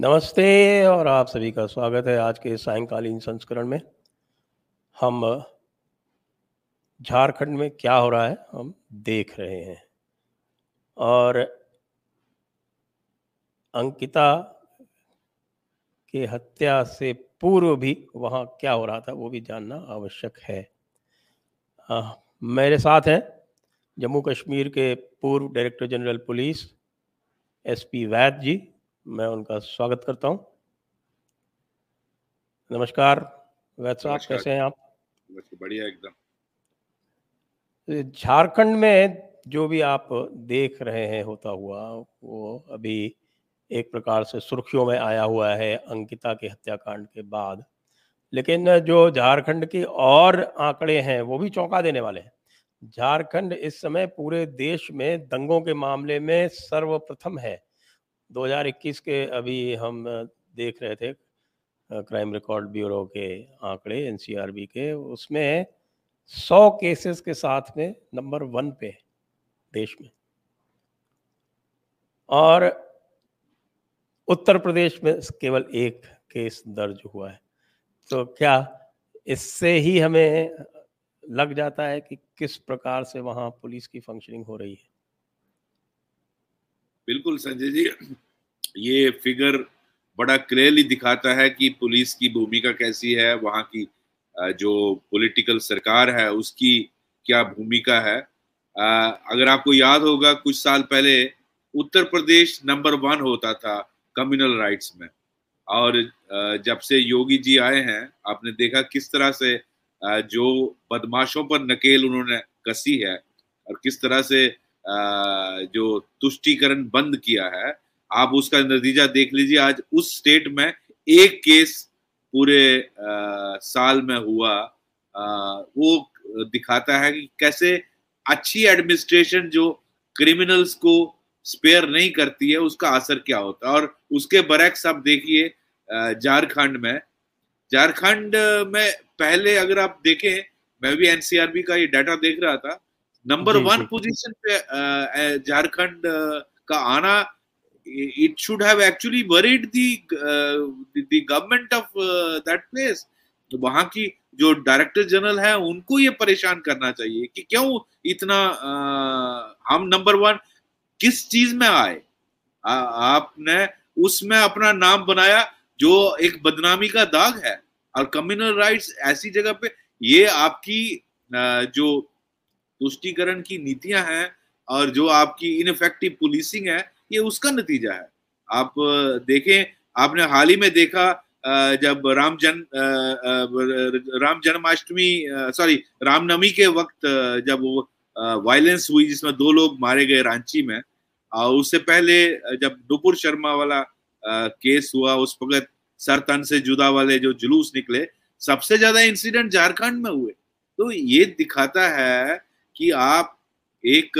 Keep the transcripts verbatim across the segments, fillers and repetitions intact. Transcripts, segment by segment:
नमस्ते और आप सभी का स्वागत है आज के सायंकालीन संस्करण में। हम झारखंड में क्या हो रहा है हम देख रहे हैं और अंकिता के हत्या से पूर्व भी वहाँ क्या हो रहा था वो भी जानना आवश्यक है। आ, मेरे साथ हैं जम्मू कश्मीर के पूर्व director general police SP Vaid ji, मैं उनका स्वागत करता हूँ। नमस्कार वैद साहब, कैसे हैं आप? बढ़िया एकदम। झारखंड में जो भी आप देख रहे हैं होता हुआ वो अभी एक प्रकार से सुर्खियों में आया हुआ है अंकिता के हत्याकांड के बाद, लेकिन जो झारखंड के और आंकड़े हैं वो भी चौंका देने वाले हैं। झारखंड इस समय पूरे देश में दंगों के मामले में सर्वप्रथम है। दो हज़ार इक्कीस के अभी हम देख रहे थे क्राइम रिकॉर्ड ब्यूरो के आंकड़े एन सी आर बी के, उसमें सौ केसेस के साथ में नंबर वन पे है देश में। और उत्तर प्रदेश में केवल एक केस दर्ज हुआ है। तो क्या इससे ही हमें लग जाता है कि किस प्रकार से वहां पुलिस की फंक्शनिंग हो रही है? बिल्कुल संजय जी, ये फिगर बड़ा क्लियरली दिखाता है कि पुलिस की भूमिका कैसी है, वहां की जो पॉलिटिकल सरकार है उसकी क्या भूमिका है। अगर आपको याद होगा कुछ साल पहले उत्तर प्रदेश नंबर वन होता था कम्युनल राइट्स में, और जब से योगी जी आए हैं आपने देखा किस तरह से जो बदमाशों पर नकेल उन्होंने कसी है और किस तरह से जो तुष्टीकरण बंद किया है। आप उसका नतीजा देख लीजिए, आज उस स्टेट में एक केस पूरे साल में हुआ। वो दिखाता है कि कैसे अच्छी एडमिनिस्ट्रेशन जो क्रिमिनल्स को स्पेयर नहीं करती है उसका असर क्या होता है। और उसके बरक्स आप देखिए झारखंड में, झारखंड में पहले अगर आप देखें, मैं भी एन सी आर बी का ये डाटा देख रहा था, नंबर वन पोजीशन पे झारखंड का आना, it should have actually worried the the government of that place. तो वहां की जो डायरेक्टर जनरल है उनको ये परेशान करना चाहिए कि क्यों इतना uh, हम नंबर वन किस चीज में आए। आ, आपने उसमें अपना नाम बनाया जो एक बदनामी का दाग है। और कम्युनल राइट्स ऐसी जगह पे ये आपकी जो तुष्टीकरण की नीतियां हैं और जो आपकी इनफेक्टिव पुलिसिंग है ये उसका नतीजा है। आप देखें, आपने हाल ही में देखा जब राम जन राम जन्माष्टमी सॉरी रामनवमी के वक्त जब वो वायलेंस हुई जिसमें दो लोग मारे गए रांची में, और उससे पहले जब नुपुर शर्मा वाला केस हुआ उस वक्त सर तन से जुदा वाले जो जुलूस निकले, सबसे ज्यादा इंसिडेंट झारखंड में हुए। तो ये दिखाता है कि आप एक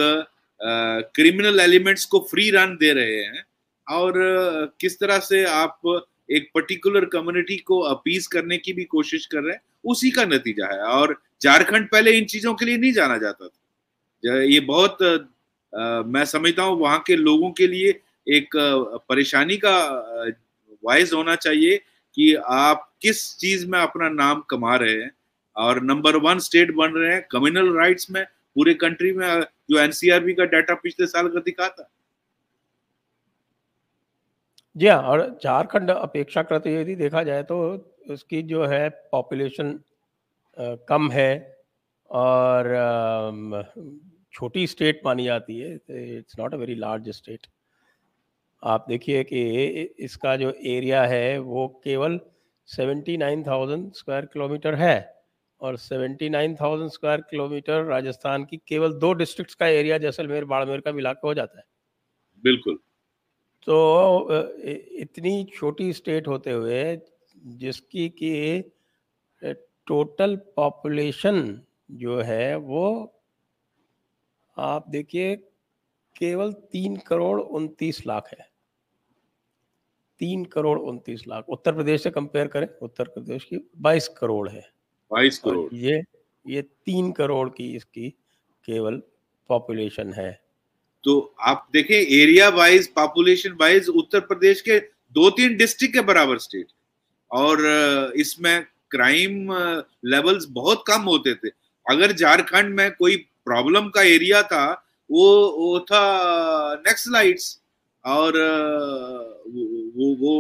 क्रिमिनल एलिमेंट्स को फ्री रन दे रहे हैं और किस तरह से आप एक पर्टिकुलर कम्युनिटी को अपीज करने की भी कोशिश कर रहे हैं, उसी का नतीजा है। और झारखंड पहले इन चीजों के लिए नहीं जाना जाता था। ये बहुत आ, मैं समझता हूँ वहाँ के लोगों के लिए एक परेशानी का वाइज होना चाहिए कि आप किस चीज में अपना नाम कमा रहे हैं और नंबर वन स्टेट बन रहे हैं कम्युनल राइट्स में पूरे कंट्री में, जो एन सी आर बी का डाटा पिछले साल का दिखाता। जी हाँ, और झारखंड अपेक्षाकृत यदि देखा जाए तो उसकी जो है पॉपुलेशन कम है और छोटी स्टेट मानी जाती है। It's not a very large state. आप देखिए कि इसका जो एरिया है वो केवल उन्यासी हज़ार स्क्वायर किलोमीटर है और उन्यासी हज़ार स्क्वायर किलोमीटर राजस्थान की केवल दो डिस्ट्रिक्ट्स का एरिया जैसलमेर बाड़मेर का मिला के हो जाता है। बिल्कुल। तो इतनी छोटी स्टेट होते हुए जिसकी कि टोटल पॉपुलेशन जो है वो आप देखिए केवल तीन करोड़ उनतीस लाख है। तीन करोड़ उनतीस लाख उत्तर प्रदेश से कंपेयर करें, उत्तर प्रदेश की बाईस करोड़ है। बाईस करोड़, ये ये तीन करोड़ की इसकी केवल पॉपुलेशन है। तो आप देखें area wise, population wise Uttar Pradesh के दो तीन डिस्ट्रिक्ट के बराबर स्टेट, और इसमें क्राइम लेवल्स बहुत कम होते थे। अगर झारखंड में कोई प्रॉब्लम का एरिया था वो वो था नक्सलाइट्स और वो वो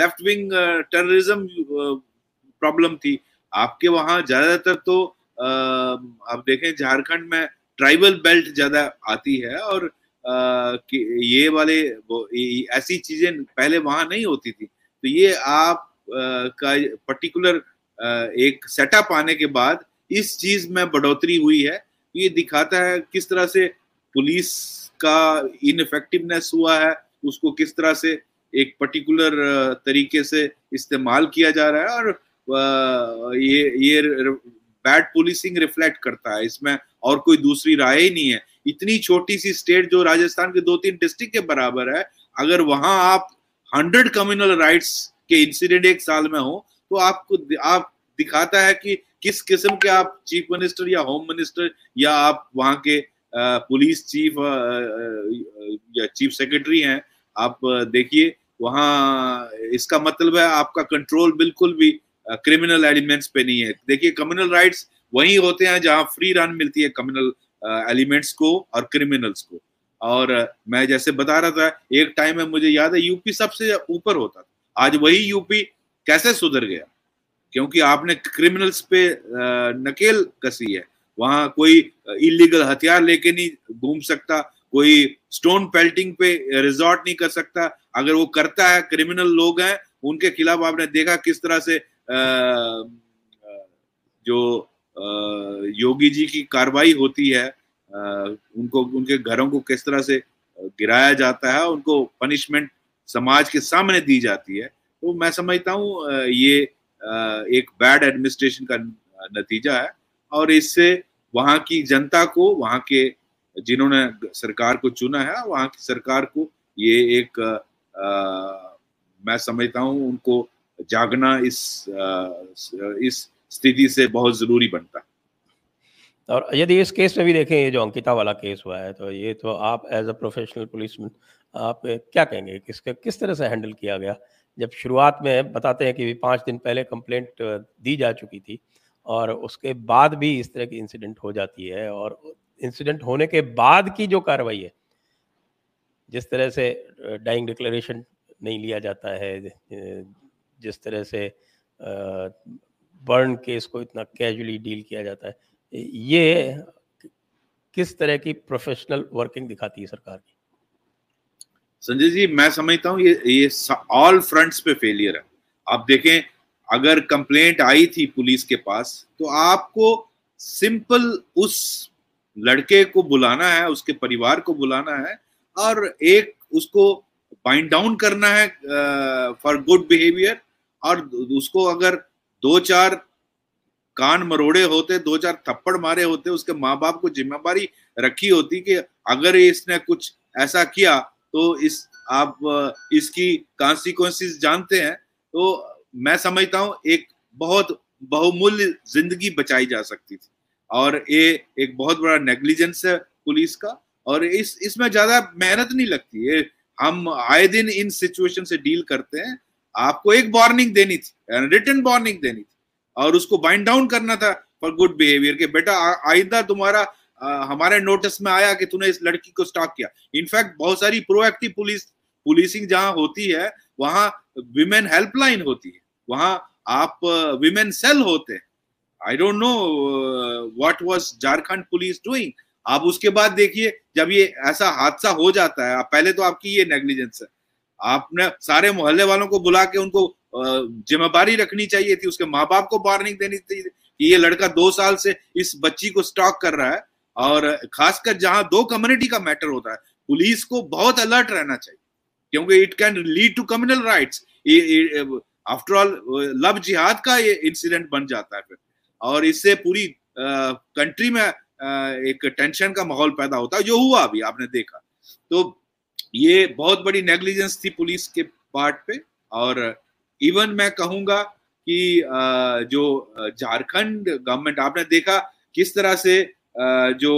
लेफ्ट विंग टेररिज्म प्रॉब्लम थी। आपके वहाँ ज्यादातर तो आप देखें झारखंड में ट्राइबल बेल्ट ज्यादा आती है, और ये वाले ऐसी चीजें पहले वहाँ नहीं होती थी। तो ये आप का पर्टिकुलर एक सेटअप आने के बाद इस चीज में बढ़ोतरी हुई है। ये दिखाता है किस तरह से पुलिस का इनफेक्टिवनेस हुआ है, उसको किस तरह से एक पर्टिकुलर तरीके से इस्तेमाल किया जा रहा है, और ये ये बैड पुलिसिंग रिफ्लेक्ट करता है। इसमें और कोई दूसरी राय ही नहीं है। इतनी छोटी सी स्टेट जो राजस्थान के दो तीन डिस्ट्रिक्ट के बराबर है, अगर वहां आप हंड्रेड कम्युनल राइट्स के इंसिडेंट एक साल में हो, तो आपको आप दिखाता है कि किस किस्म के आप चीफ मिनिस्टर या होम मिनिस्टर या आप वहाँ के पुलिस चीफ या चीफ सेक्रेटरी हैं। आप देखिए वहाँ, इसका मतलब है आपका कंट्रोल बिल्कुल भी क्रिमिनल एलिमेंट्स पे नहीं है। देखिए कम्युनल राइट्स वही होते हैं जहाँ फ्री रन मिलती है कम्युनल एलिमेंट्स को और क्रिमिनल्स को। और मैं जैसे बता रहा था, एक टाइम में मुझे याद है यूपी सबसे ऊपर होता था, आज वही यूपी कैसे सुधर गया, क्योंकि आपने क्रिमिनल्स पे नकेल कसी है। वहाँ कोई इलीगल हथियार लेके नहीं घूम सकता, कोई स्टोन पेल्टिंग पे रिजॉर्ट नहीं कर सकता। अगर वो करता है, क्रिमिनल लोग हैं, उनके खिलाफ आपने देखा किस तरह से जो योगी जी की कार्रवाई होती है, उनको उनके घरों को किस तरह से गिराया जाता है, उनको पनिशमेंट समाज के सामने दी जाती है। तो मैं समझता हूँ ये एक बैड एडमिनिस्ट्रेशन का नतीजा है, और इससे वहाँ की जनता को, वहाँ के जिन्होंने सरकार को चुना है, वहाँ की सरकार को ये एक आ, मैं समझता हूँ उनको जागना इस आ, इस स्थिति से बहुत जरूरी बनता है। और यदि इस केस में भी देखें, ये जो अंकिता वाला केस हुआ है, तो ये तो आप एज अ प्रोफेशनल पुलिसमैन आप क्या कहेंगे, किसके किस तरह से हैंडल किया गया? जब शुरुआत में बताते हैं कि पाँच दिन पहले कंप्लेंट दी जा चुकी थी, और उसके बाद भी इस तरह की इंसिडेंट हो जाती है, और इंसिडेंट होने के बाद की जो कार्रवाई है, जिस तरह से डाइंग डिक्लेरेशन नहीं लिया जाता है, जिस तरह से बर्न केस को इतना कैजुअली डील किया जाता है, ये किस तरह की प्रोफेशनल वर्किंग दिखाती है सरकार की? संजय जी, मैं समझता हूँ ये ये ऑल फ्रंट्स पे फेलियर है। आप देखें, अगर कंप्लेंट आई थी पुलिस के पास, तो आपको सिंपल उस लड़के को बुलाना है, उसके परिवार को बुलाना है, और एक उसको बाइंड डाउन करना है फॉर गुड बिहेवियर। और उसको अगर दो चार कान मरोड़े होते, दो चार थप्पड़ मारे होते, उसके माँ बाप को जिम्मेदारी रखी होती कि अगर इसने कुछ ऐसा किया तो इस आप इसकी कॉन्सिक्वेंसेस जानते हैं। तो मैं समझता हूँ एक बहुत बहुमूल्य जिंदगी बचाई जा सकती थी, और ये एक बहुत बड़ा नेग्लिजेंस है पुलिस का, और इस इसमें ज्यादा मेहनत नहीं लगती है। हम आए दिन इन सिचुएशन से डील करते हैं। आपको एक वार्निंग देनी थी, रिटन वार्निंग देनी थी, और उसको बाइंड डाउन करना था फॉर गुड बिहेवियर के बेटा आइंदा तुम्हारा आ, हमारे नोटिस में आया कि तूने इस लड़की को स्टॉक किया। इनफैक्ट बहुत सारी प्रोएक्टिव पुलिस पुलिसिंग जहाँ होती है, वहाँ विमेन हेल्पलाइन होती है, वहाँ आप विमेन सेल होते हैं। I don't know what was Jharkhand police doing. आप उसके बाद देखिए जब ये ऐसा हादसा हो जाता है, पहले तो आपकी ये नेग्लिजेंस है, आपने सारे मोहल्ले वालों को बुला के उनको जिम्मेदारी रखनी चाहिए थी, उसके माँ बाप को वार्निंग देनी चाहिए थी कि ये लड़का दो साल से इस बच्ची को स्टॉक कर रहा है। और खासकर जहां दो कम्युनिटी का मैटर होता है, पुलिस को बहुत अलर्ट रहना चाहिए, क्योंकि it can lead to communal riots. After all love जिहाद का ये इंसिडेंट बन जाता है फिर, और इससे पूरी कंट्री में आ, एक टेंशन का माहौल पैदा होता है, जो हुआ अभी आपने देखा। तो ये बहुत बड़ी नेग्लिजेंस थी पुलिस के पार्ट पे, और इवन मैं कहूँगा कि जो झारखंड गवर्नमेंट, आपने देखा किस तरह से जो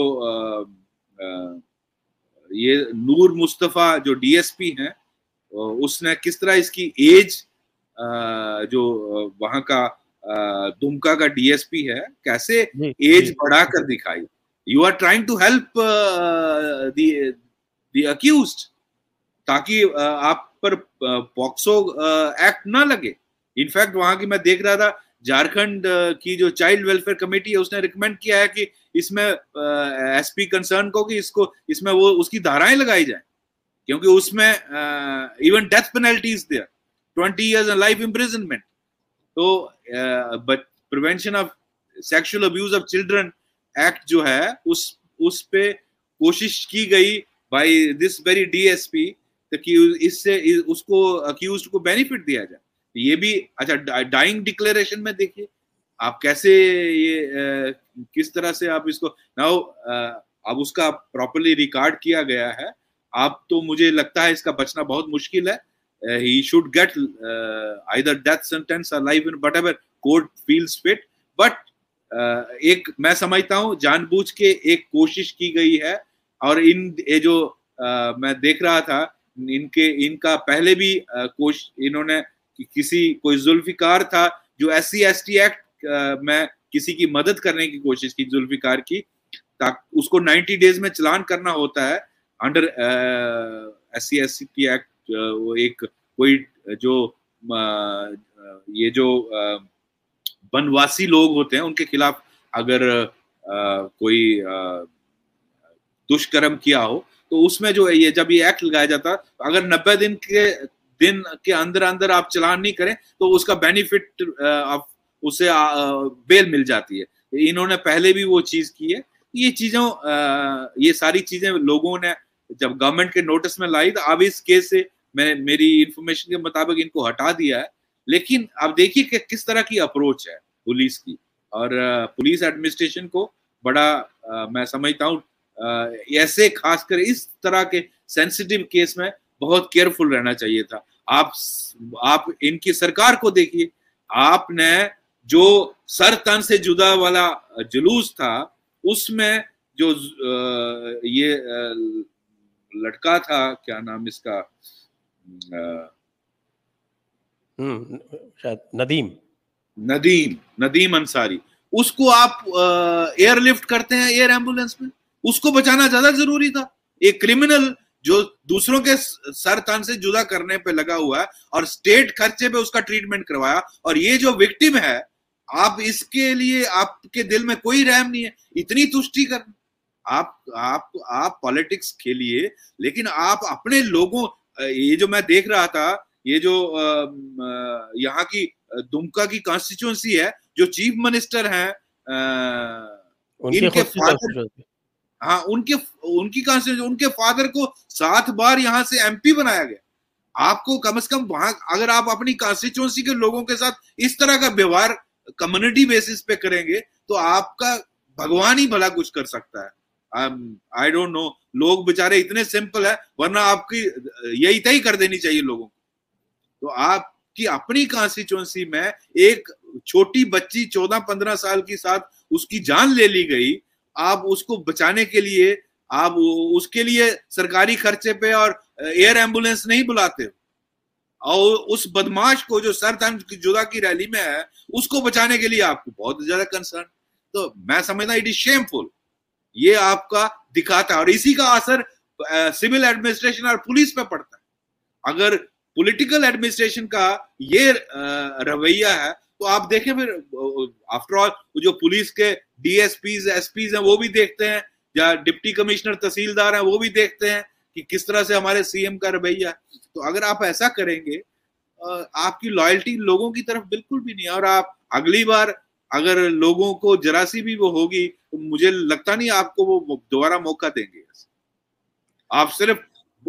ये नूर मुस्तफा जो डीएसपी हैं, उसने किस तरह इसकी एज जो वहां का दुमका का डीएसपी है, कैसे एज बढ़ाकर दिखाई. You are trying to help the accused ताकि आप पर पॉक्सो एक्ट ना लगे. इनफैक्ट वहां की मैं देख रहा था, झारखंड की जो चाइल्ड वेलफेयर कमेटी है उसने रिकमेंड किया है कि इसमें एसपी कंसर्न को कि इसको इसमें वो उसकी धाराएं लगाई जाए, क्योंकि उसमें even death penalty is there, twenty years and life imprisonment. तो but prevention of sexual abuse of children act जो है उस उस पे कोशिश की गई बाय दिस वेरी डीएसपी कि इससे उसको अक्यूज को बेनिफिट दिया जाए. ये भी अच्छा, डाइंग डिक्लेरेशन में देखिए आप कैसे ये आ, किस तरह से आप इसको नाउ अब उसका प्रॉपर्ली रिकॉर्ड किया गया है. आप तो मुझे लगता है इसका बचना बहुत मुश्किल है. He should get either death sentence और life in whatever court feels fit. But एक मैं समझता हूं जानबूझ के एक कोशिश की गई है. और इन ये जो आ, मैं देख रहा था इनके इनका पहले भी आ, कोश इन्होंने कि किसी कोई जुल्फिकार था जो S C S T act में किसी की मदद करने की कोशिश की जुल्फिकार की, ताकि उसको नब्बे डेज में चलान करना होता है under S C S T act. वो एक कोई जो आ, ये जो वनवासी लोग होते हैं उनके खिलाफ अगर आ, कोई आ, दुष्कर्म किया हो तो उसमें जो है ये जब ये एक्ट लगाया जाता अगर नब्बे दिन के दिन के अंदर अंदर आप चलान नहीं करें तो उसका बेनिफिट आप उसे आ, बेल मिल जाती है. इन्होंने पहले भी वो चीज की है. ये चीजों ये सारी चीजें लोगों ने जब गवर्नमेंट के नोटिस में लाई तो अब इस केस से मैं मेरी इंफॉर्मेशन के मुताबिक इनको हटा दिया है. लेकिन आप देखिए कि किस तरह की अप्रोच है पुलिस की और पुलिस एडमिनिस्ट्रेशन को. बड़ा आ, मैं समझता हूँ ऐसे खासकर इस तरह के सेंसिटिव केस में बहुत केयरफुल रहना चाहिए था. आप आप इनकी सरकार को देखिए, आपने जो सर तन से जुदा वाला जुलूस था उसमें जो ये लड़का था, क्या नाम इसका, हम्म शायद नदीम नदीम नदीम अंसारी, उसको आप एयरलिफ्ट करते हैं एयर एम्बुलेंस में. उसको बचाना ज्यादा जरूरी था. एक क्रिमिनल जो दूसरों के सर तन से जुदा करने पे लगा हुआ है और स्टेट खर्चे पे उसका ट्रीटमेंट करवाया. और ये जो विक्टिम है, आप इसके लिए आपके दिल में कोई रहम नहीं है. इतनी तुष्टि कर आप आप आप पॉलिटिक्स खेलिए, लेकिन आप अपने लोगों, ये जो मैं देख रहा था, ये जो यहाँ की दुमका की कॉन्स्टिट्यूएंसी है, जो चीफ मिनिस्टर है इनके फादर, हाँ, उनके उनकी कॉन्स्टिट्यूएंसी, उनके फादर को सात बार यहाँ से एमपी बनाया गया. आपको कम से कम वहां अगर आप अपनी कॉन्स्टिट्यूएंसी के लोगों के साथ इस तरह का व्यवहार कम्युनिटी बेसिस पे करेंगे तो आपका भगवान ही भला कुछ कर सकता है. आई डोंट नो, लोग बेचारे इतने सिंपल है, वरना आपकी यही तय कर देनी चाहिए लोगों को. तो आपकी अपनी कॉन्स्टिट्यूएंसी में एक छोटी बच्ची चौदह पंद्रह साल की साथ उसकी जान ले ली गई. आप उसको बचाने के लिए आप उसके लिए सरकारी खर्चे पे और एयर एम्बुलेंस नहीं बुलाते हो. और उस बदमाश को जो सरदान जुदा की रैली में है उसको बचाने के लिए आपको बहुत ज्यादा कंसर्न. तो मैं समझता इट इज शेमफुल. ये आपका दिखाता है और इसी का असर सिविल एडमिनिस्ट्रेशन और पुलिस पे पड़ता है. अगर पोलिटिकल एडमिनिस्ट्रेशन का ये रवैया है तो आप देखें, फिर आफ्टर ऑल जो पुलिस के डीएसपीज एसपीज हैं वो भी देखते हैं, या डिप्टी कमिश्नर तहसीलदार हैं वो भी देखते हैं कि किस तरह से हमारे सीएम का रवैया. तो अगर आप ऐसा करेंगे, आपकी लॉयल्टी लोगों की तरफ बिल्कुल भी नहीं है. और आप अगली बार अगर लोगों को जरा सी भी वो होगी तो मुझे लगता नहीं आपको वो दोबारा मौका देंगे. आप सिर्फ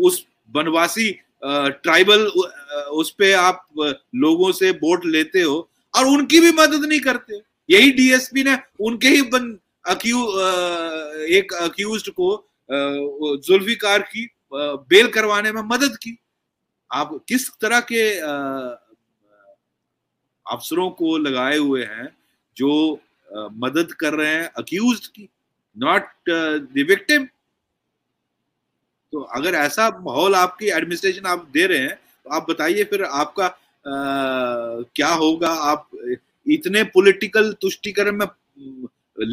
उस वनवासी ट्राइबल उस पे आप लोगों से वोट लेते हो और उनकी भी मदद नहीं करते. यही डीएसपी ने उनके ही बन अक्यू एक अक्यूज्ड को जुल्फिकार की बेल करवाने में मदद की. आप किस तरह के अफसरों को लगाए हुए हैं जो uh, मदद कर रहे हैं अक्यूज्ड की, नॉट द विक्टिम। तो अगर ऐसा माहौल आपकी एडमिनिस्ट्रेशन आप दे रहे हैं तो आप बताइए फिर आपका uh, क्या होगा। आप इतने पॉलिटिकल तुष्टिकरण में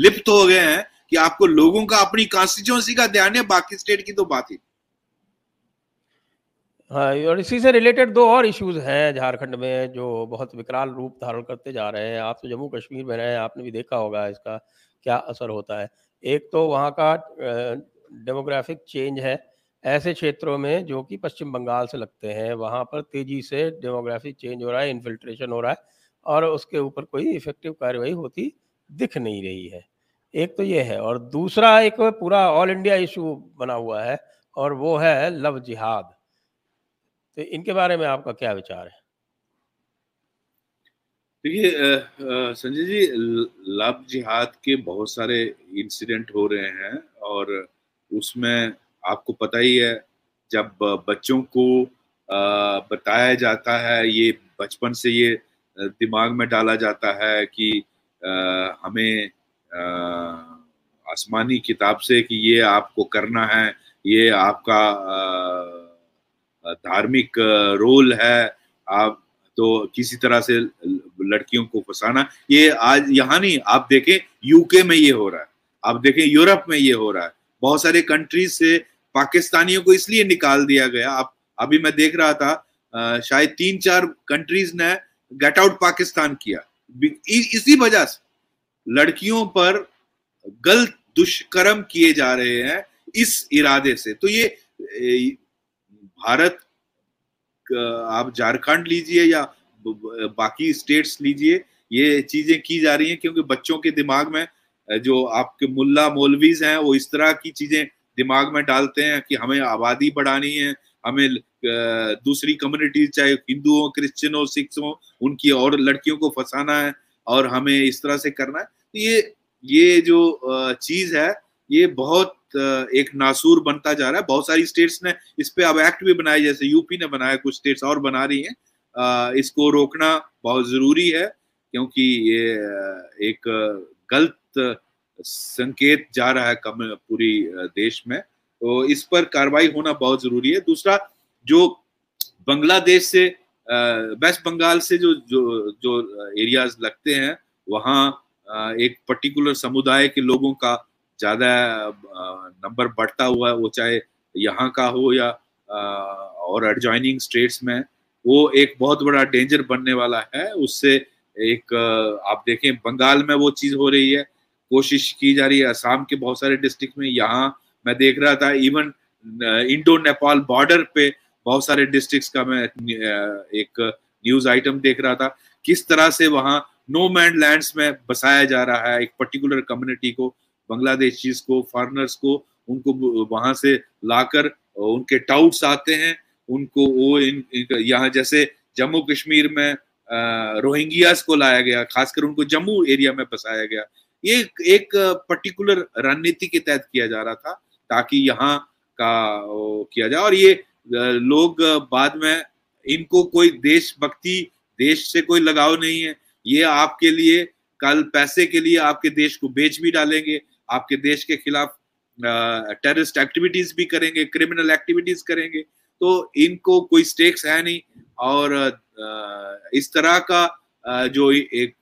लिप्त हो गए हैं कि आपको लोगों का अपनी कॉन्स्टिट्यूएंसी का ध्यान है, बाकी स्टेट की तो बात ही। हाँ, और इसी से रिलेटेड दो और इश्यूज हैं झारखंड में जो बहुत विकराल रूप धारण करते जा रहे हैं। आप तो जम्मू कश्मीर में रहे हैं, आपने भी देखा होगा इसका क्या असर होता है। एक तो वहाँ का डेमोग्राफिक चेंज है, ऐसे क्षेत्रों में जो कि पश्चिम बंगाल से लगते हैं वहाँ पर तेजी से डेमोग्राफिक चेंज हो रहा है, इन्फिल्ट्रेशन हो रहा है और उसके ऊपर कोई इफेक्टिव कार्रवाई होती दिख नहीं रही है। एक तो ये है, और दूसरा एक पूरा ऑल इंडिया इशू बना हुआ है और वो है लव जिहाद। तो इनके बारे में आपका क्या विचार है? देखिए संजय जी, लव जिहाद के बहुत सारे इंसिडेंट हो रहे हैं और उसमें आपको पता ही है, जब बच्चों को बताया जाता है, ये बचपन से ये दिमाग में डाला जाता है कि हमें आसमानी किताब से कि ये आपको करना है, ये आपका धार्मिक रोल है, आप तो किसी तरह से लड़कियों को फंसाना। ये आज यहाँ नहीं, आप देखें यूके में ये हो रहा है, आप देखें यूरोप में ये हो रहा है। बहुत सारे कंट्रीज से पाकिस्तानियों को इसलिए निकाल दिया गया। आप अभी मैं देख रहा था शायद तीन चार कंट्रीज ने गेट आउट पाकिस्तान किया, इसी वजह से लड़कियों पर गलत दुष्कर्म किए जा रहे हैं इस इरादे से। तो ये भारत, आप झारखंड लीजिए या बाकी स्टेट्स लीजिए, ये चीजें की जा रही हैं क्योंकि बच्चों के दिमाग में जो आपके मुल्ला मौलवीज हैं वो इस तरह की चीजें दिमाग में डालते हैं कि हमें आबादी बढ़ानी है, हमें दूसरी कम्युनिटीज चाहे हिंदू हो, क्रिश्चियन हो, सिख हो, उनकी और लड़कियों को फंसाना है और हमें इस तरह से करना है। तो ये ये जो चीज है ये बहुत एक नासूर बनता जा रहा है। बहुत सारी स्टेट्स ने इस पे अब एक्ट भी बनाए, जैसे यूपी ने बनाया, कुछ स्टेट्स और बना रही हैं। इसको रोकना बहुत जरूरी है क्योंकि ये एक गलत संकेत जा रहा है पूरी देश में, तो इस पर कार्रवाई होना बहुत जरूरी है। दूसरा, जो बांग्लादेश से, वेस्ट बंगाल से जो जो जो एरियाज लगते हैं वहाँ एक पर्टिकुलर समुदाय के लोगों का ज्यादा नंबर बढ़ता हुआ है, वो चाहे यहाँ का हो या और एडजॉइनिंग स्टेट्स में, वो एक बहुत बड़ा डेंजर बनने वाला है। उससे एक आप देखें बंगाल में वो चीज़ हो रही है, कोशिश की जा रही है असम के बहुत सारे डिस्ट्रिक्ट में। यहाँ मैं देख रहा था इवन इंडो नेपाल बॉर्डर पे बहुत सारे डिस्ट्रिक्ट्स का मैं एक न्यूज आइटम देख रहा था, किस तरह से वहाँ नो मैन लैंड्स में बसाया जा रहा है एक पर्टिकुलर कम्युनिटी को, बांग्लादेशीज को, फॉरनर्स को, उनको वहां से लाकर उनके टाउट्स आते हैं, उनको वो इन, इन यहाँ जैसे जम्मू कश्मीर में रोहिंग्यास को लाया गया, खासकर उनको जम्मू एरिया में बसाया गया। ये एक पर्टिकुलर रणनीति के तहत किया जा रहा था ताकि यहाँ का किया जाए। और ये लोग बाद में, इनको कोई देशभक्ति, देश से कोई लगाव नहीं है, ये आपके लिए कल पैसे के लिए आपके देश को बेच भी डालेंगे, आपके देश के खिलाफ टेररिस्ट एक्टिविटीज भी करेंगे, क्रिमिनल एक्टिविटीज करेंगे। तो इनको कोई स्टेक्स है नहीं और आ, इस तरह का आ, जो एक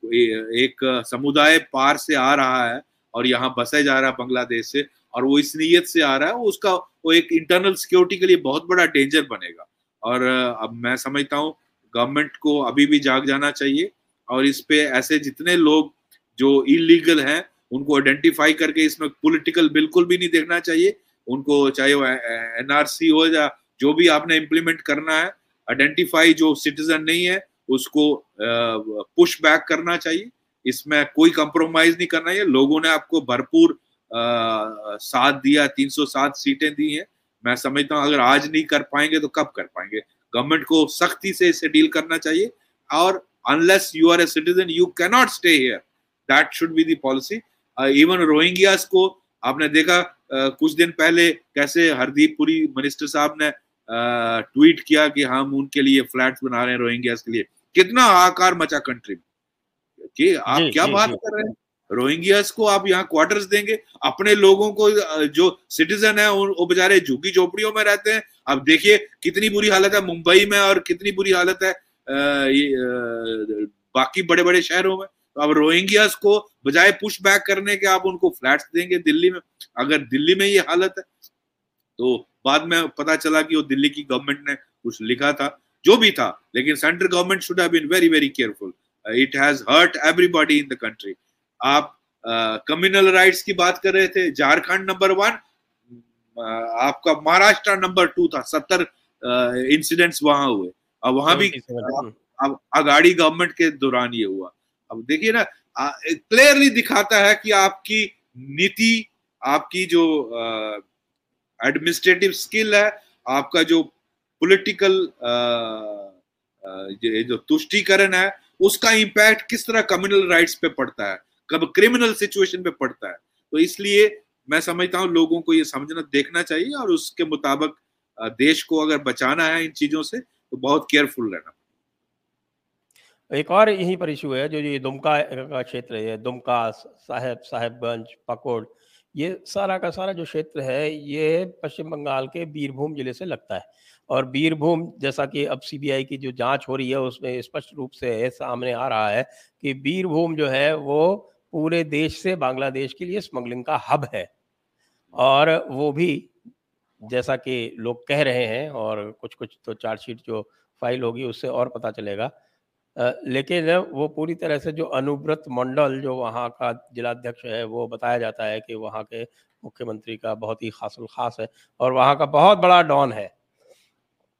एक समुदाय पार से आ रहा है और यहाँ बसा जा रहा है बांग्लादेश से, और वो इस नीयत से आ रहा है, उसका वो एक इंटरनल सिक्योरिटी के लिए बहुत बड़ा डेंजर बनेगा। और अब मैं समझता हूँ गवर्नमेंट को अभी भी जाग जाना चाहिए और इस पे ऐसे जितने लोग जो इलीगल हैं उनको आइडेंटिफाई करके, इसमें पॉलिटिकल बिल्कुल भी नहीं देखना चाहिए उनको, चाहे वो एनआरसी हो या जो भी आपने इम्प्लीमेंट करना है, आइडेंटिफाई जो सिटीजन नहीं है उसको पुश बैक करना चाहिए। इसमें कोई कंप्रोमाइज नहीं करना है। लोगों ने आपको भरपूर साथ दिया, तीन सौ सात सीटें दी हैं। मैं समझता हूँ अगर आज नहीं कर पाएंगे तो कब कर पाएंगे। गवर्नमेंट को सख्ती से इससे डील करना चाहिए और unless you are a citizen you cannot stay here, that should be the policy. uh, even Rohingyas को आपने देखा uh, कुछ दिन पहले कैसे हरदीप पुरी मिनिस्टर साहब ने uh, ट्वीट किया कि हम उनके लिए फ्लैट्स बना रहे हैं रोहिंग्यास के लिए। कितना आकार मचा कंट्री में कि आप जी, क्या जी, बात जी. कर रहे हैं, रोहिंग्यास को आप यहाँ क्वार्टर्स देंगे, अपने लोगों को जो सिटीजन है वो बेचारे झुग्गी झोपड़ियों में रहते हैं। आप देखिए कितनी बुरी हालत है मुंबई में और कितनी बुरी हालत है ये बाकी बड़े बड़े शहरों में। तो अब रोहिंग्यास को बजाय पुश बैक करने के आप उनको फ्लैट्स देंगे दिल्ली में। अगर दिल्ली में ये हालत है तो बाद में पता चला कि वो दिल्ली की गवर्नमेंट ने कुछ लिखा था, जो भी था, लेकिन central government should have been very very careful. It has hurt everybody in the country. आप कम्युनल uh, राइट्स की बात कर रहे थे, झारखंड नंबर वन, uh, आपका महाराष्ट्र नंबर टू था, सत्तर इंसिडेंट्स uh, वहां हुए। अब वहां भी अब अगाड़ी गवर्नमेंट के दौरान ये हुआ। अब देखिए ना, क्लियरली दिखाता है कि आपकी नीति, आपकी जो एडमिनिस्ट्रेटिव uh, स्किल है, आपका जो पॉलिटिकल uh, uh, जो तुष्टीकरण है, उसका इंपैक्ट किस तरह कम्युनल राइट्स पे पड़ता है, कब क्रिमिनल सिचुएशन पे पड़ता है। तो इसलिए मैं समझता हूँ लोगों को ये समझना, देखना चाहिए और उसके मुताबिक देश को अगर बचाना है इन चीजों से तो बहुत केयरफुल रहना। एक और यहीं पर इशू है जो ये दुमका का क्षेत्र है, दुमका, साहेब साहेबगंज, पकोड़, ये सारा का सारा जो क्षेत्र है ये पश्चिम बंगाल के बीरभूम जिले से लगता है। और बीरभूम, जैसा कि अब सीबीआई की जो जांच हो रही है उसमें स्पष्ट रूप से सामने आ रहा है कि बीरभूम जो है वो पूरे देश से बांग्लादेश के लिए स्मगलिंग का हब है। और वो भी जैसा कि लोग कह रहे हैं, और कुछ कुछ तो चार्जशीट जो फाइल होगी उससे और पता चलेगा, लेकिन वो पूरी तरह से जो अनुव्रत मंडल जो वहाँ का जिलाध्यक्ष है, वो बताया जाता है कि वहाँ के मुख्यमंत्री का बहुत ही खासुल खास है और वहाँ का बहुत बड़ा डॉन है।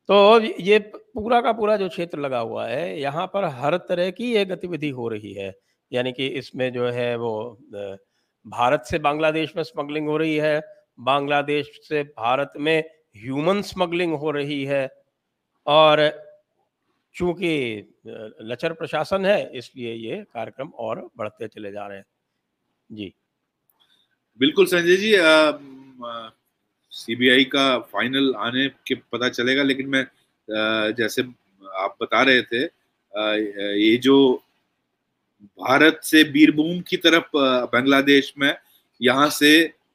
तो ये पूरा का पूरा जो क्षेत्र लगा हुआ है, यहाँ पर हर तरह की ये गतिविधि हो रही है। यानी कि इसमें जो है वो भारत से बांग्लादेश में स्मगलिंग हो रही है, बांग्लादेश से भारत में ह्यूमन स्मगलिंग हो रही है। और चूंकि लचर प्रशासन है इसलिए ये कार्यक्रम और बढ़ते चले जा रहे हैं। जी बिल्कुल संजय जी, सीबीआई का फाइनल आने के पता चलेगा, लेकिन मैं आ, जैसे आप बता रहे थे, आ, ये जो भारत से बीरभूम की तरफ बांग्लादेश में यहाँ से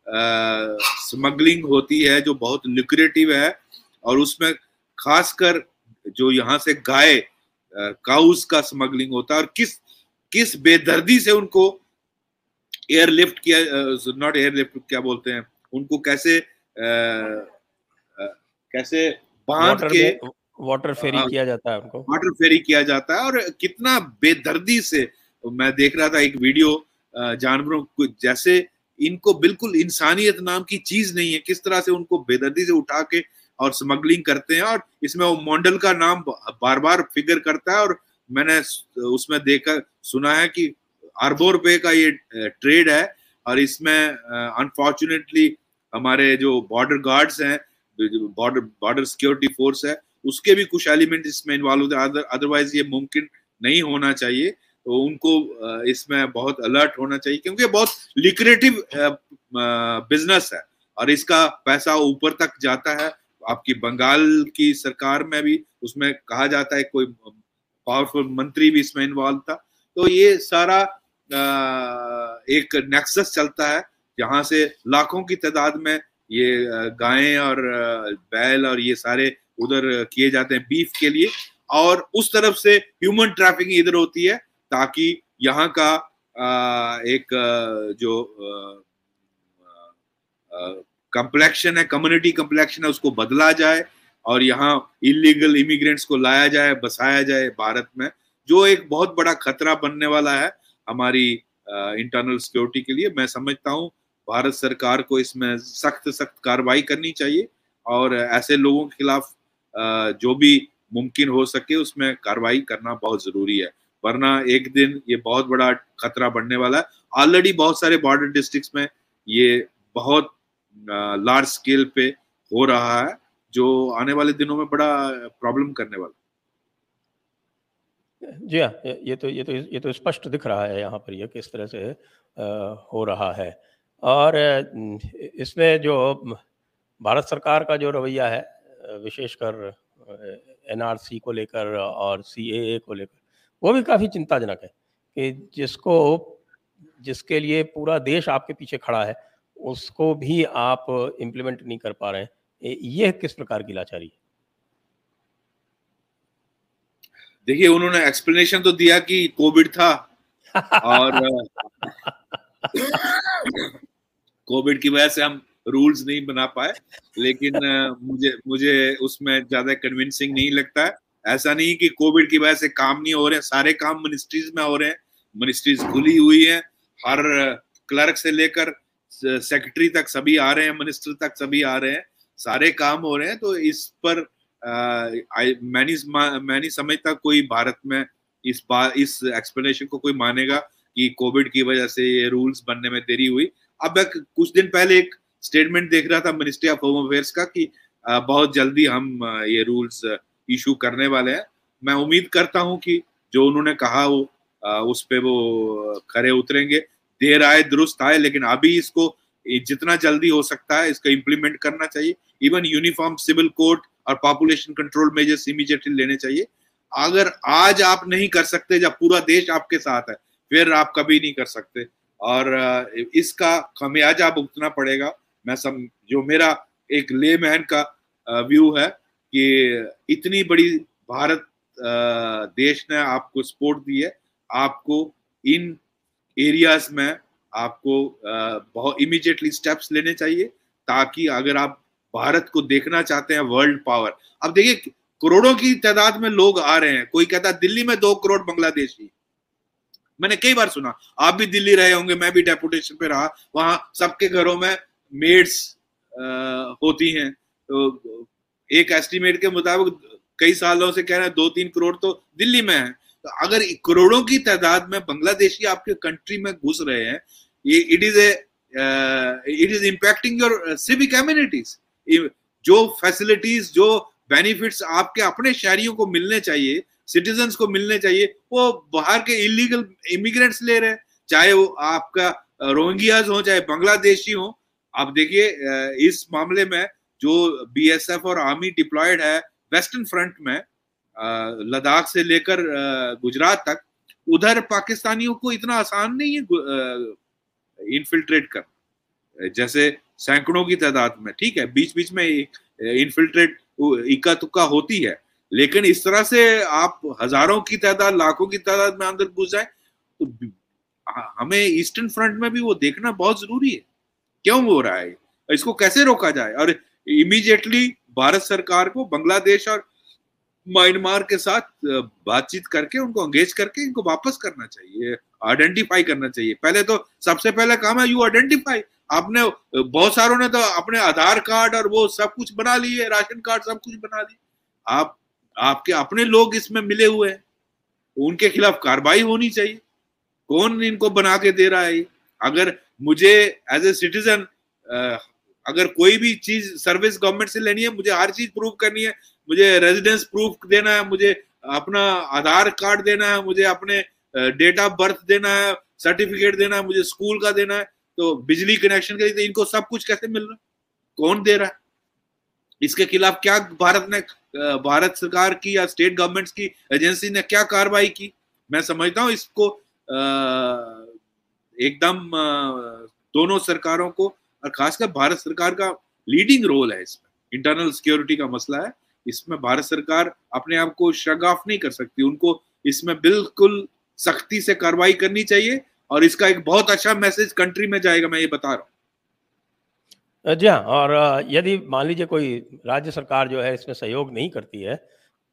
स्मगलिंग होती है जो बहुत लुक्रेटिव है, और उसमें खासकर जो यहाँ से गाय काउस का स्मगलिंग होता है और किस किस बेदर्दी से उनको एयरलिफ्ट किया, नॉट एयरलिफ्ट क्या बोलते हैं उनको, कैसे आ, कैसे बांध के वाटर फेरी आ, किया जाता है उनको, वाटर फेरी किया जाता है। और कितना बेदर्दी से, मैं देख रहा था एक वीडियो, जानवरों को जैसे इनको बिल्कुल इंसानियत नाम की चीज नहीं है, किस तरह से उनको बेदर्दी से उठा के और स्मगलिंग करते हैं। और इसमें वो मंडल का नाम बार बार फिगर करता है, और मैंने उसमें देखा सुना है कि अरबों रुपए का ये ट्रेड है। और इसमें अनफॉर्चुनेटली हमारे जो बॉर्डर गार्ड्स हैं, बॉर्डर बॉर्डर सिक्योरिटी फोर्स है, उसके भी कुछ एलिमेंट इसमें इन्वॉल्व होते हैं, अदरवाइज ये मुमकिन नहीं होना चाहिए। तो उनको इसमें बहुत अलर्ट होना चाहिए क्योंकि बहुत लिक्रेटिव बिजनेस है और इसका पैसा ऊपर तक जाता है। आपकी बंगाल की सरकार में भी उसमें कहा जाता है कोई पावरफुल मंत्री भी इसमें इन्वॉल्व था। तो ये सारा एक नेक्सस चलता है, यहाँ से लाखों की तादाद में ये गायें और बैल और ये सारे उधर किए जाते हैं बीफ के लिए, और उस तरफ से ह्यूमन ट्रैफिकिंग इधर होती है ताकि यहाँ का एक जो कम्प्लेक्शन है, कम्युनिटी कम्प्लेक्शन है, उसको बदला जाए और यहाँ इलीगल इमिग्रेंट्स को लाया जाए, बसाया जाए भारत में, जो एक बहुत बड़ा खतरा बनने वाला है हमारी इंटरनल सिक्योरिटी के लिए। मैं समझता हूँ भारत सरकार को इसमें सख्त सख्त कार्रवाई करनी चाहिए और ऐसे लोगों के खिलाफ जो भी मुमकिन हो सके उसमें कार्रवाई करना बहुत जरूरी है, वरना एक दिन ये बहुत बड़ा खतरा बनने वाला है। ऑलरेडी बहुत सारे बॉर्डर डिस्ट्रिक्ट्स में ये बहुत लार्ज स्केल पे हो रहा है, जो आने वाले दिनों में बड़ा प्रॉब्लम करने वाला। जी हाँ, ये तो ये तो ये तो स्पष्ट दिख रहा है यहाँ पर, यह किस तरह से आ, हो रहा है। और इसमें जो भारत सरकार का जो रवैया है, विशेषकर एनआरसी को लेकर और सीएए को लेकर, वो भी काफ़ी चिंताजनक है कि जिसको जिसके लिए पूरा देश आपके पीछे खड़ा है उसको भी आप इम्प्लीमेंट नहीं कर पा रहे हैं। ये किस प्रकार की लाचारी है? देखिए उन्होंने एक्सप्लेनेशन तो दिया कि कोविड था और कोविड की वजह से हम रूल्स नहीं बना पाए, लेकिन मुझे मुझे उसमें ज्यादा कन्विंसिंग नहीं लगता है। ऐसा नहीं कि कोविड की वजह से काम नहीं हो रहे, सारे काम मिनिस्ट्रीज में हो रहे हैं, मिनिस्ट्रीज खुली हुई है, हर क्लर्क से लेकर सेक्रेटरी तक सभी आ रहे हैं, मिनिस्टर तक सभी आ रहे हैं, सारे काम हो रहे हैं। तो इस पर मैंने मैंने समझता कोई भारत में इस बात इस एक्सप्लेनेशन को कोई मानेगा कि कोविड की वजह से ये रूल्स बनने में देरी हुई। अब एक, कुछ दिन पहले एक स्टेटमेंट देख रहा था मिनिस्ट्री ऑफ होम अफेयर्स का कि बहुत जल्दी हम ये रूल्स इशू करने वाले हैं। मैं उम्मीद करता हूं कि जो उन्होंने कहा वो उस पे वो खरे उतरेंगे। देर आए दुरुस्त आए, लेकिन अभी इसको जितना जल्दी हो सकता है इसको इम्प्लीमेंट करना चाहिए। इवन यूनिफॉर्म सिविल कोड और पॉपुलेशन कंट्रोल मेजर्स इमीडिएटली लेने चाहिए। अगर आज आप नहीं कर सकते जब पूरा देश आपके साथ है, फिर आप कभी नहीं कर सकते और इसका खमियाजा भुगतना पड़ेगा। मैं सम जो मेरा एक लेमैन का व्यू है कि इतनी बड़ी भारत देश ने आपको सपोर्ट दी है, आपको इन एरियाज में आपको बहुत इमीडिएटली स्टेप्स लेने चाहिए ताकि अगर आप भारत को देखना चाहते हैं वर्ल्ड पावर। अब देखिए करोड़ों की तादाद में लोग आ रहे हैं, कोई कहता है दिल्ली में दो करोड़ बांग्लादेशी। मैंने कई बार सुना, आप भी दिल्ली रहे होंगे, मैं भी डेपुटेशन पे रहा, वहां सबके घरों में मेड्स होती हैं। तो एक एस्टीमेट के मुताबिक कई सालों से कह रहे हैं दो तीन करोड़ तो दिल्ली में है। तो अगर करोड़ों की तादाद में बांग्लादेशी आपके कंट्री में घुस रहे हैं, ये it is a it is impacting your civic amenities. जो फैसिलिटीज जो बेनिफिट्स आपके अपने शहरियों को मिलने चाहिए, सिटीजन्स को मिलने चाहिए, वो बाहर के इलीगल इमिग्रेंट्स ले रहे हैं, चाहे वो आपका रोहिंग्याज हो चाहे बांग्लादेशी हो। आप देखिए इस मामले में जो बीएसएफ और आर्मी डिप्लॉयड है वेस्टर्न फ्रंट में लद्दाख से लेकर गुजरात तक, उधर पाकिस्तानियों को इतना आसान नहीं है इन्फिल्ट्रेट कर, जैसे सैकड़ों की तादाद में। ठीक है बीच बीच में इन्फिल्ट्रेट इक्का तुक्का होती है, लेकिन इस तरह से आप हजारों की तादाद लाखों की तादाद में अंदर घुस जाए तो हमें ईस्टर्न फ्रंट में भी वो देखना बहुत जरूरी है क्यों हो रहा है, इसको कैसे रोका जाए। और इमीडिएटली भारत सरकार को बांग्लादेश और म्यांमार के साथ बातचीत करके उनको एंगेज करके इनको वापस करना चाहिए, आइडेंटिफाई करना चाहिए। पहले तो सबसे पहला काम है यू आइडेंटिफाई। आपने बहुत सारों ने तो अपने आधार कार्ड और वो सब कुछ बना लिए, राशन कार्ड सब कुछ बना लिए, आप आपके अपने लोग इसमें मिले हुए हैं, उनके खिलाफ कार्रवाई होनी चाहिए। कौन इनको बना के दे रहा है? अगर मुझे एज ए सिटीजन अगर कोई भी चीज सर्विस गवर्नमेंट से लेनी है, मुझे हर चीज प्रूव करनी है, मुझे रेजिडेंस प्रूफ देना है, मुझे अपना आधार कार्ड देना है, मुझे अपने डेट ऑफ बर्थ देना है, सर्टिफिकेट देना है, मुझे स्कूल का देना है, तो बिजली कनेक्शन के लिए, तो इनको सब कुछ कैसे मिल रहा है? कौन दे रहा है? इसके खिलाफ क्या भारत ने भारत सरकार की या स्टेट गवर्नमेंट्स की एजेंसी ने क्या कार्रवाई की? मैं समझता हूँ इसको एकदम दोनों सरकारों को और खासकर भारत सरकार का लीडिंग रोल है इसमें। इंटरनल सिक्योरिटी का मसला है, इसमें भारत सरकार अपने आप को शग ऑफ नहीं कर सकती, उनको इसमें बिल्कुल सख्ती से कार्रवाई करनी चाहिए और इसका एक बहुत अच्छा मैसेज कंट्री में जाएगा, मैं ये बता रहा हूँ। जी हाँ, और यदि मान लीजिए कोई राज्य सरकार जो है इसमें सहयोग नहीं करती है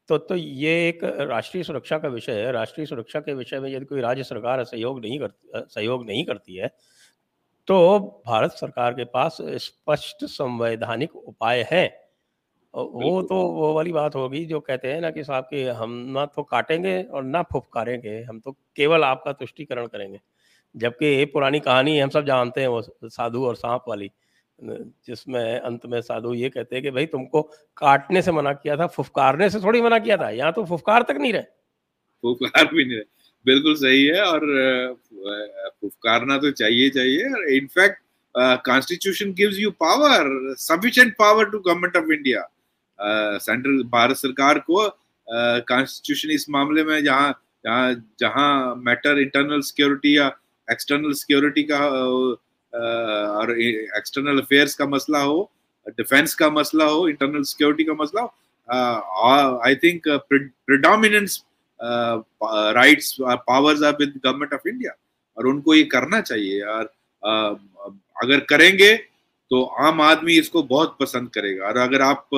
तो तो ये एक राष्ट्रीय सुरक्षा का विषय है। राष्ट्रीय सुरक्षा के विषय में यदि कोई राज्य सरकार सहयोग नहीं करती सहयोग नहीं करती है तो भारत सरकार के पास स्पष्ट संवैधानिक उपाय हैं। वो तो वो वाली बात होगी जो कहते हैं ना कि साहब कि हम ना तो काटेंगे और ना फुफकारेंगे, हम तो केवल आपका तुष्टिकरण करेंगे। जबकि ये पुरानी कहानी हम सब जानते हैं, वो साधु और सांप वाली, जिसमें अंत में साधु ये कहते हैं कि भाई तुमको काटने से मना किया था, फुफकारने से थोड़ी मना किया था, यहाँ तो फुफकार तक नहीं रहे, फुफकार भी नहीं रहे। बिल्कुल सही है, और फुफकारना तो चाहिए चाहिए। In fact constitution gives you power, sufficient power to government of India. Central Bharat सरकार को कॉन्स्टिट्यूशन uh, इस मामले में जहाँ जहाँ मैटर इंटरनल सिक्योरिटी या एक्सटर्नल सिक्योरिटी का और एक्सटर्नल अफेयर्स का मसला हो, डिफेंस का मसला हो, इंटरनल सिक्योरिटी का मसला हो, I think predominance rights powers are with government of India, और उनको ये करना चाहिए यार। uh, अगर करेंगे तो आम आदमी इसको बहुत पसंद करेगा। और अगर आप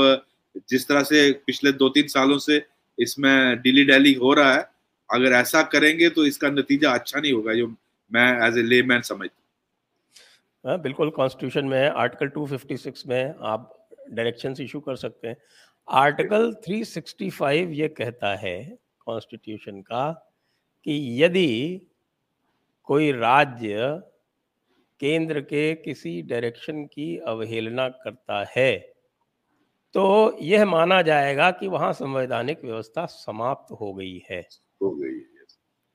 जिस तरह से पिछले दो तीन सालों से इसमें डिली डैली हो रहा है, अगर ऐसा करेंगे तो इसका नतीजा अच्छा नहीं होगा, जो मैं एज ए लेमैन समझता हूँ। बिल्कुल, कॉन्स्टिट्यूशन में आर्टिकल दो सौ छप्पन में आप डायरेक्शंस इशू कर सकते हैं। आर्टिकल तीन सौ पैंसठ ये कहता है कॉन्स्टिट्यूशन का कि यदि कोई राज्य केंद्र के किसी डायरेक्शन की अवहेलना करता है तो यह माना जाएगा कि वहां संवैधानिक व्यवस्था समाप्त हो गई है। हो गई है।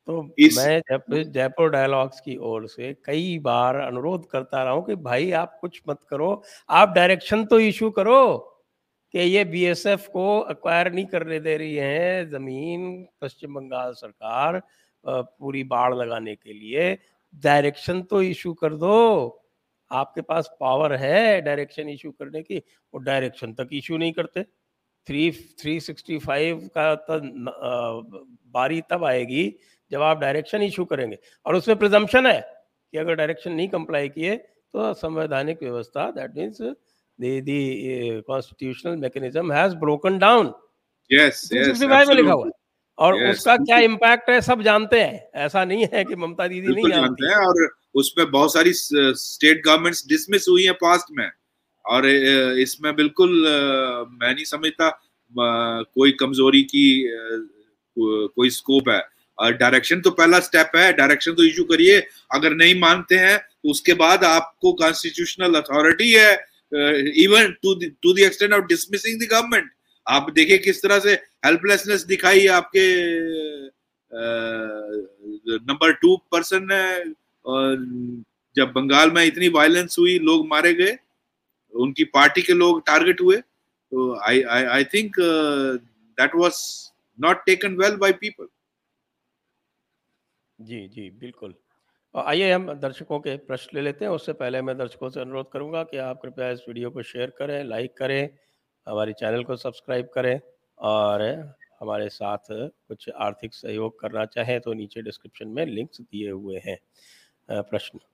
तो इस... मैं जयपुर डायलॉग्स की ओर से कई बार अनुरोध करता रहा हूं कि भाई आप कुछ मत करो, आप डायरेक्शन तो इशू करो कि ये बीएसएफ को एक्वायर नहीं करने दे रही है जमीन पश्चिम बंगाल सरकार पूरी बाढ़ लगाने के लिए, डायरेक्शन तो इशू कर दो। आपके पास पावर है डायरेक्शन इशू करने की, वो डायरेक्शन तक इशू नहीं करते। थ्री थ्री सिक्सटी फाइव का तब बारी तब आएगी जब आप डायरेक्शन इशू करेंगे, और उसमें प्रिजम्पशन है कि अगर डायरेक्शन नहीं कंप्लाई किए तो संवैधानिक व्यवस्था, that means the constitutional mechanism has broken down. Yes yes, लिखा हुआ है। और yes, उसका क्या इम्पैक्ट है सब जानते हैं, ऐसा नहीं है कि ममता दीदी नहीं जानती है। और उसमें बहुत सारी स्टेट गवर्नमेंट्स डिसमिस हुई हैं पास्ट में, और इसमें बिल्कुल मैं नहीं समझता कोई कमजोरी की कोई स्कोप है। और डायरेक्शन तो पहला स्टेप है, डायरेक्शन तो इशू करिए, अगर नहीं मानते हैं तो उसके बाद आपको कॉन्स्टिट्यूशनल अथॉरिटी है even to to the extent of dismissing the government. आप देखिए किस तरह से हेल्पलेसनेस दिखाई आपके नंबर टू पर्सन ने, जब बंगाल में इतनी वायलेंस हुई, लोग मारे गए, उनकी पार्टी के लोग टारगेट हुए, तो I I I think that was not taken well by people. जी जी बिल्कुल। आइए हम दर्शकों के प्रश्न ले लेते हैं। उससे पहले मैं दर्शकों से अनुरोध करूंगा कि आप कृपया इस वीडियो को शेयर करें, लाइक करें, हमारे चैनल को सब्सक्राइब करें, और हमारे साथ कुछ आर्थिक सहयोग करना चाहें तो नीचे डिस्क्रिप्शन में लिंक्स दिए हुए हैं। प्रश्न